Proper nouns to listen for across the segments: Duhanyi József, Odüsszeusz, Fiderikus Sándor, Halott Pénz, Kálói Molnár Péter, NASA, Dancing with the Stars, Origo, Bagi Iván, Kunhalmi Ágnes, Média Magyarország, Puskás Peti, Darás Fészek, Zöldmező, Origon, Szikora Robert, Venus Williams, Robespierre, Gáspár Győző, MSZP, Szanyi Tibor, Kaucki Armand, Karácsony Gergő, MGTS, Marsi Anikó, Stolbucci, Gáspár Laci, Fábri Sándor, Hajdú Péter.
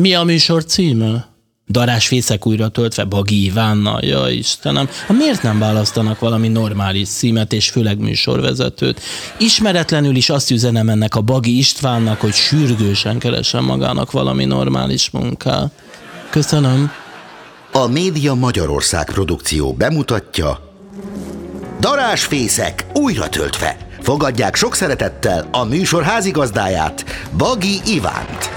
Mi a műsor címe? Darás Fészek újra töltve Bagi Ivánnal, ja Istenem. Miért nem választanak valami normális címet és főleg műsorvezetőt? Ismeretlenül is azt üzenem ennek a Bagi Istvánnak, hogy sürgősen keressen magának valami normális munkát. Köszönöm. A Média Magyarország produkció bemutatja Darás Fészek újra töltve. Fogadják sok szeretettel a műsor házigazdáját, Bagi Ivánt.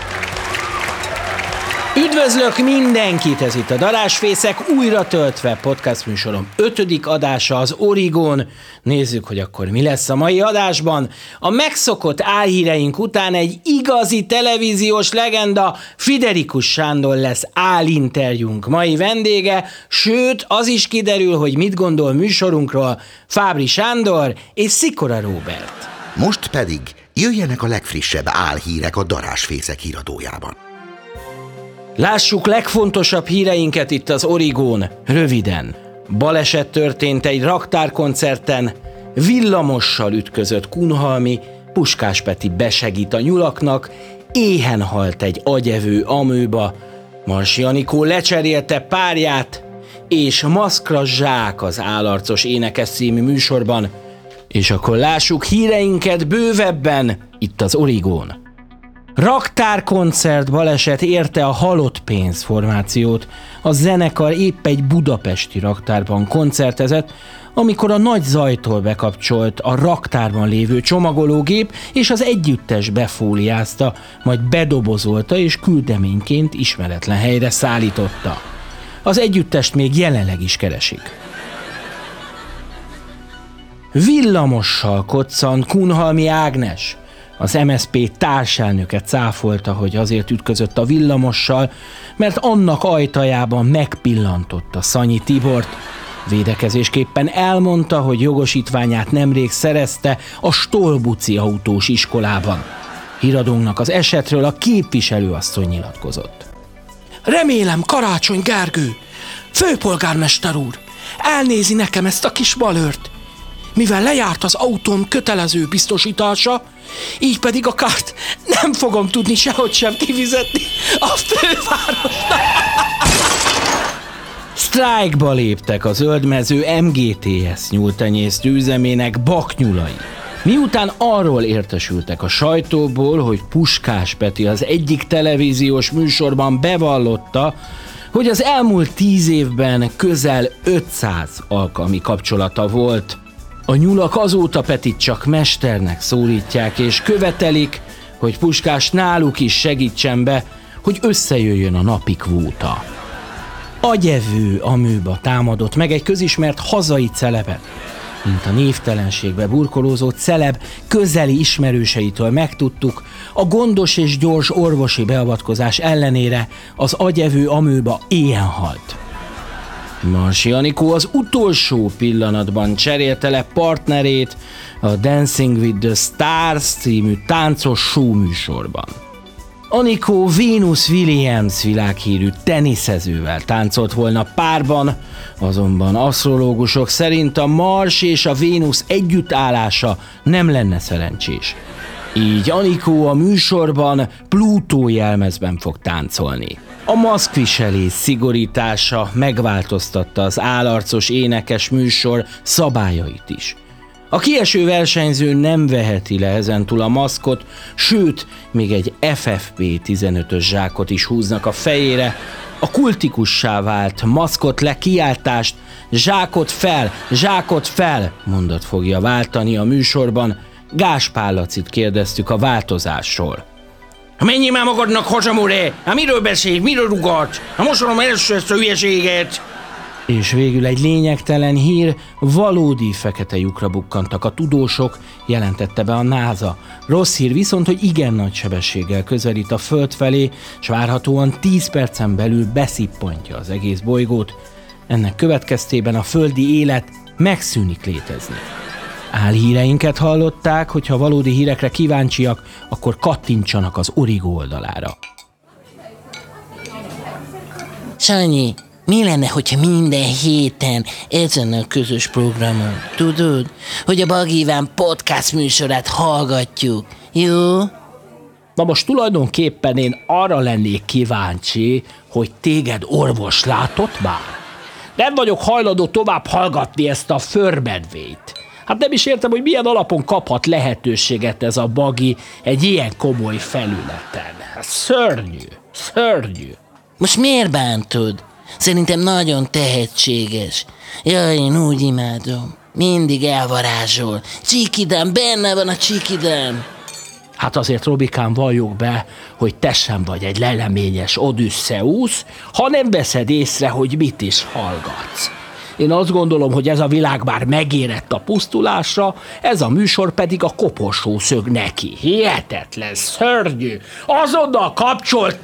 Üdvözlök mindenkit! Ez itt a Darás Fészek újra töltve podcast műsorom 5. adása az Origon. Nézzük, hogy akkor mi lesz a mai adásban. A megszokott álhíreink után egy igazi televíziós legenda, Fiderikus Sándor lesz álinterjúnk mai vendége, sőt, az is kiderül, hogy mit gondol műsorunkról Fábri Sándor és Szikora Robert. Most pedig jöjjenek a legfrissebb álhírek a Darás Fészek híradójában. Lássuk legfontosabb híreinket itt az Origón, röviden. Baleset történt egy raktárkoncerten, villamossal ütközött Kunhalmi, Puskás Peti besegít a nyulaknak, éhen halt egy agyevő amőba, Marsi Anikó lecserélte párját, és Maszkra Zsák az Állarcos Énekes című műsorban. És akkor lássuk híreinket bővebben itt az Origón. Raktárkoncert baleset érte a Halott Pénz formációt. A zenekar épp egy budapesti raktárban koncertezett, amikor a nagy zajtól bekapcsolt a raktárban lévő csomagológép, és az együttes befóliázta, majd bedobozolta és küldeményként ismeretlen helyre szállította. Az együttest még jelenleg is keresik. Villamossal koccant Kunhalmi Ágnes. Az MSZP társelnöke cáfolta, hogy azért ütközött a villamossal, mert annak ajtajában megpillantotta Szanyi Tibort. Védekezésképpen elmondta, hogy jogosítványát nemrég szerezte a Stolbucci autós iskolában. Híradónknak az esetről a képviselőasszony nyilatkozott. Remélem, Karácsony Gergő, főpolgármester úr, elnézi nekem ezt a kis balört. Mivel lejárt az autóm kötelező biztosítása, így pedig a kárt nem fogom tudni sehogy sem kifizetni a fővárosnak. Sztrájkba léptek a zöldmező MGTS nyúltenyésztő üzemének baknyulai. Miután arról értesültek a sajtóból, hogy Puskás Peti az egyik televíziós műsorban bevallotta, hogy az elmúlt 10 évben közel 500 alkalmi kapcsolata volt. A nyulak azóta Petit csak mesternek szólítják és követelik, hogy Puskás náluk is segítsen be, hogy összejöjjön a napi kvóta. Agyevő amőba támadott meg egy közismert hazai celebet, mint a névtelenségbe burkolózó celeb közeli ismerőseitől megtudtuk, a gondos és gyors orvosi beavatkozás ellenére az agyevő amőba éhen halt. Marsi Anikó az utolsó pillanatban cserélte le partnerét a Dancing with the Stars című táncos show műsorban. Anikó Venus Williams világhírű teniszezővel táncolt volna párban, azonban asztrológusok szerint a Mars és a Venus együttállása nem lenne szerencsés. Így Anikó a műsorban Plutó jelmezben fog táncolni. A maszkviselés szigorítása megváltoztatta az Állarcos Énekes műsor szabályait is. A kieső versenyző nem veheti le ezentúl a maszkot, sőt, még egy FFP15-ös zsákot is húznak a fejére. A kultikussá vált maszkot le kiáltást, zsákot fel mondat fogja váltani a műsorban. Gáspár Lacit kérdeztük a változásról. Mennyi már magadnak hazamoré? Miről beszél? Miről rugat? Mosolom először ezt a hülyeséget! És végül egy lényegtelen hír, valódi fekete lyukra bukkantak a tudósok, jelentette be a NASA. Rossz hír viszont, hogy igen nagy sebességgel közelít a Föld felé, s várhatóan 10 percen belül beszippantja az egész bolygót. Ennek következtében a földi élet megszűnik létezni. Álhíreinket hallották, hogyha valódi hírekre kíváncsiak, akkor kattintsanak az Origo oldalára. Sanyi, mi lenne, hogyha minden héten ezen a közös programon, tudod, hogy a Bagi Iván podcast műsorát hallgatjuk, jó? Na most tulajdonképpen én arra lennék kíváncsi, hogy téged orvos látott már? Nem vagyok hajlandó tovább hallgatni ezt a förmedvényt. Hát nem is értem, hogy milyen alapon kaphat lehetőséget ez a Bagi egy ilyen komoly felületen. Szörnyű, szörnyű. Most miért bántod? Szerintem nagyon tehetséges. Jaj, én úgy imádom. Mindig elvarázsol. Csikidám, benne van a csikidám. Hát azért, Robikám, valljuk be, hogy te sem vagy egy leleményes Odüsszeusz, ha nem veszed észre, hogy mit is hallgatsz. Én azt gondolom, hogy ez a világ már megérett a pusztulásra, ez a műsor pedig a koporsó szög neki. Hihetetlen, szörnyű! Azonnal kapcsold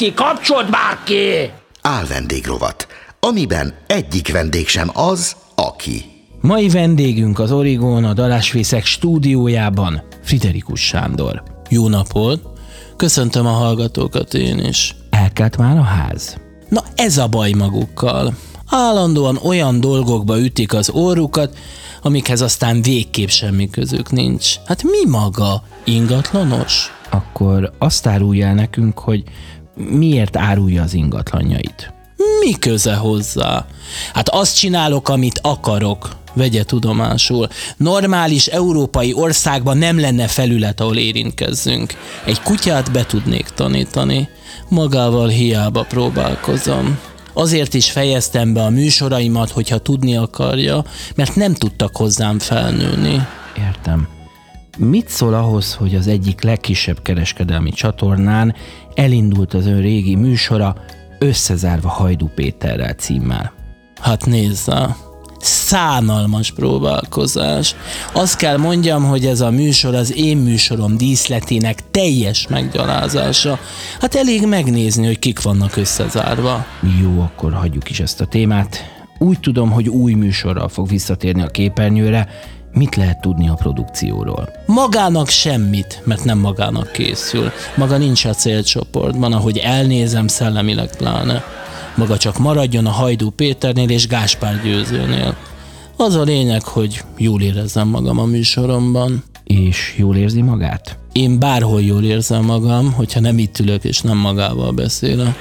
már ki! Álvendégrovat, amiben egyik vendég sem az, aki. Mai vendégünk az Origon, a Darás Fészek stúdiójában Fiderikus Sándor. Jó napot! Köszöntöm a hallgatókat én is. Elkelt már a ház. Na ez a baj magukkal. Állandóan olyan dolgokba ütik az orrukat, amikhez aztán végképp semmi közük nincs. Hát mi maga? Ingatlanos? Akkor azt árulja el nekünk, hogy miért árulja az ingatlanjait. Mi köze hozzá? Hát azt csinálok, amit akarok. Vegye tudomásul. Normális európai országban nem lenne felület, ahol érintkezzünk. Egy kutyát be tudnék tanítani. Magával hiába próbálkozom. Azért is fejeztem be a műsoraimat, hogyha tudni akarja, mert nem tudtak hozzám felnőni. Értem. Mit szól ahhoz, hogy az egyik legkisebb kereskedelmi csatornán elindult az ön régi műsora, Összezárva Hajdú Péterrel címmel? Hát nézze, szánalmas próbálkozás. Azt kell mondjam, hogy ez a műsor az én műsorom díszletének teljes meggyalázása. Hát elég megnézni, hogy kik vannak összezárva. Jó, akkor hagyjuk is ezt a témát. Úgy tudom, hogy új műsorral fog visszatérni a képernyőre. Mit lehet tudni a produkcióról? Magának semmit, mert nem magának készül. Maga nincs a célcsoportban, ahogy elnézem szellemileg pláne. Maga csak maradjon a Hajdú Péternél és Gáspár Győzőnél. Az a lényeg, hogy jól érezzem magam a műsoromban. És jól érzi magát? Én bárhol jól érzem magam, hogyha nem itt ülök és nem magával beszélek.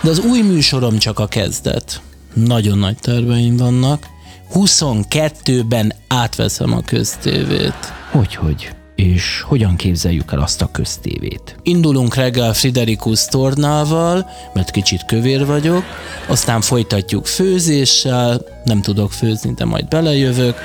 De az új műsorom csak a kezdet. Nagyon nagy terveim vannak. 22-ben átveszem a köztévét. Hogyhogy? És hogyan képzeljük el azt a köztévét? Indulunk reggel Friderikus tornával, mert kicsit kövér vagyok, aztán folytatjuk főzéssel, nem tudok főzni, de majd belejövök,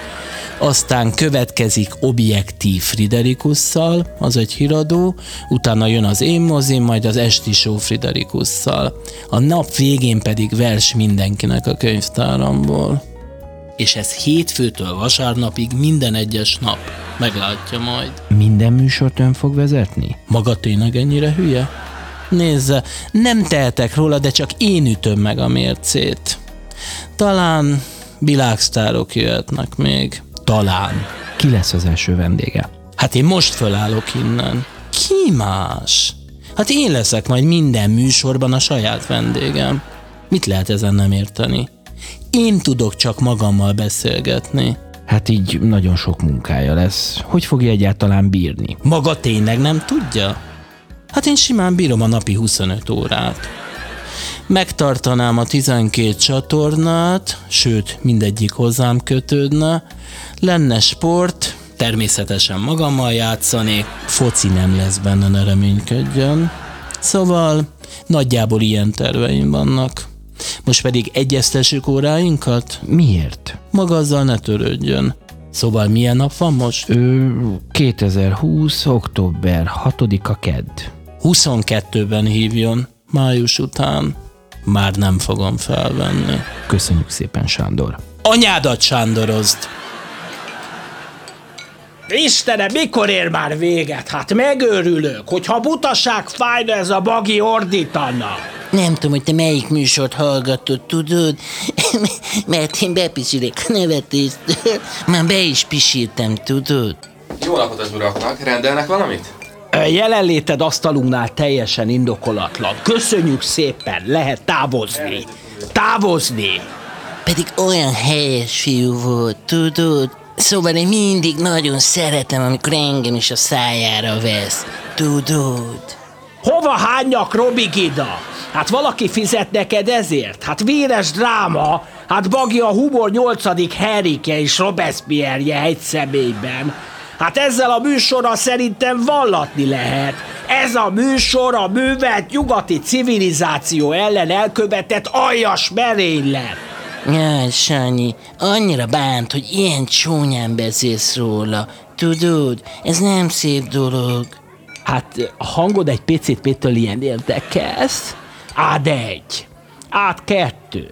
aztán következik objektív Friderikusszal, az egy híradó, utána jön az én mozim, majd az esti show Friderikusszal. A nap végén pedig vers mindenkinek a könyvtáramból. És ez hétfőtől vasárnapig minden egyes nap. Meglátja majd. Minden műsort ön fog vezetni? Maga tényleg ennyire hülye? Nézze, nem tehetek róla, de csak én ütöm meg a mércét. Talán világsztárok jöhetnek még. Talán. Ki lesz az első vendége? Hát én most fölállok innen. Ki más? Hát én leszek majd minden műsorban a saját vendégem. Mit lehet ezen nem érteni? Én tudok csak magammal beszélgetni. Hát így nagyon sok munkája lesz. Hogy fogja egyáltalán bírni? Maga tényleg nem tudja? Hát én simán bírom a napi 25 órát. Megtartanám a 12 csatornát, sőt, mindegyik hozzám kötődne. Lenne sport, természetesen magammal játszanék. Foci nem lesz benne, ne reménykedjen. Szóval nagyjából ilyen terveim vannak. Most pedig egyeztessük óráinkat? Miért? Maga azzal ne törődjön. Szóval milyen nap van most? 2020. október 6-a kedd. 22-ben hívjon, május után. Már nem fogom felvenni. Köszönjük szépen, Sándor. Anyádat sándorozd! Istenem, mikor ér már véget? Hát megőrülök, hogyha butaság fájna, ez a Bagi ordítana. Nem tudom, hogy te melyik műsort hallgatod, tudod? Mert én bepisülek a nevetéstől. Már be is pisírtem, tudod? Jó napot az uraknak, rendelnek valamit? Jelenléted asztalunknál teljesen indokolatlan. Köszönjük szépen, lehet távozni. Távozni! Pedig olyan helyes fiú volt, tudod? Szóval én mindig nagyon szeretem, amikor engem is a szájára vesz. Tudod? hova hányjak, Robi Gida? Hát valaki fizet neked ezért? Hát véres dráma, hát Bagi a humor 8. Henrike és Robespierre-je egy személyben. Hát ezzel a műsorral szerintem vallatni lehet. Ez a műsor a művelt nyugati civilizáció ellen elkövetett aljas merénylet. Jaj, Sanyi, annyira bánt, hogy ilyen csúnyán beszélsz róla. Tudod, ez nem szép dolog. Hát a hangod egy picit mitől ilyen érdekelsz? Át 1, át 2.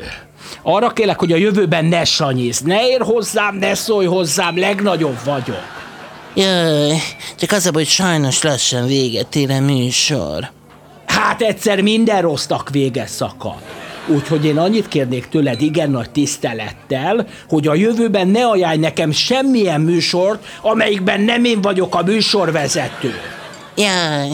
Arra kérlek, hogy a jövőben ne sanyízz, ne ér hozzám, ne szólj hozzám, legnagyobb vagyok. Jaj, csak az a baj, hogy sajnos lassan véget ér a műsor. Hát egyszer minden rossznak vége szakad. Úgyhogy én annyit kérnék tőled igen nagy tisztelettel, hogy a jövőben ne ajánlj nekem semmilyen műsort, amelyikben nem én vagyok a műsorvezető. Jaj,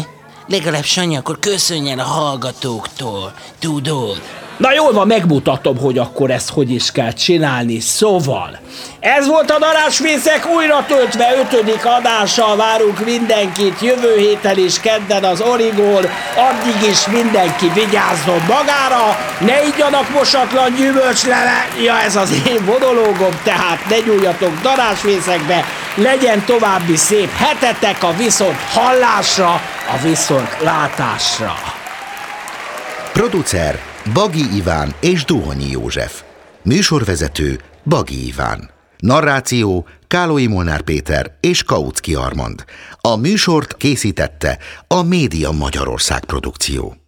legalább Sanyi, akkor köszönj el a hallgatóktól, tudod? Na jól van, megmutatom, hogy akkor ezt hogy is kell csinálni. Szóval, ez volt a Darás Fészek újra töltve 5. adással, várunk mindenkit jövő héten is kedden az Origon. Addig is mindenki vigyázzon magára, ne igyanak mosatlan gyümölcsleve, ja ez az én monológom, tehát ne nyúljatok Darás Fészekbe, legyen további szép hetetek a viszont hallásra, a viszont látásra. Producer Bagi Iván és Duhanyi József. Műsorvezető Bagi Iván. Narráció Kálói Molnár Péter és Kaucki Armand. A műsort készítette a Média Magyarország produkció.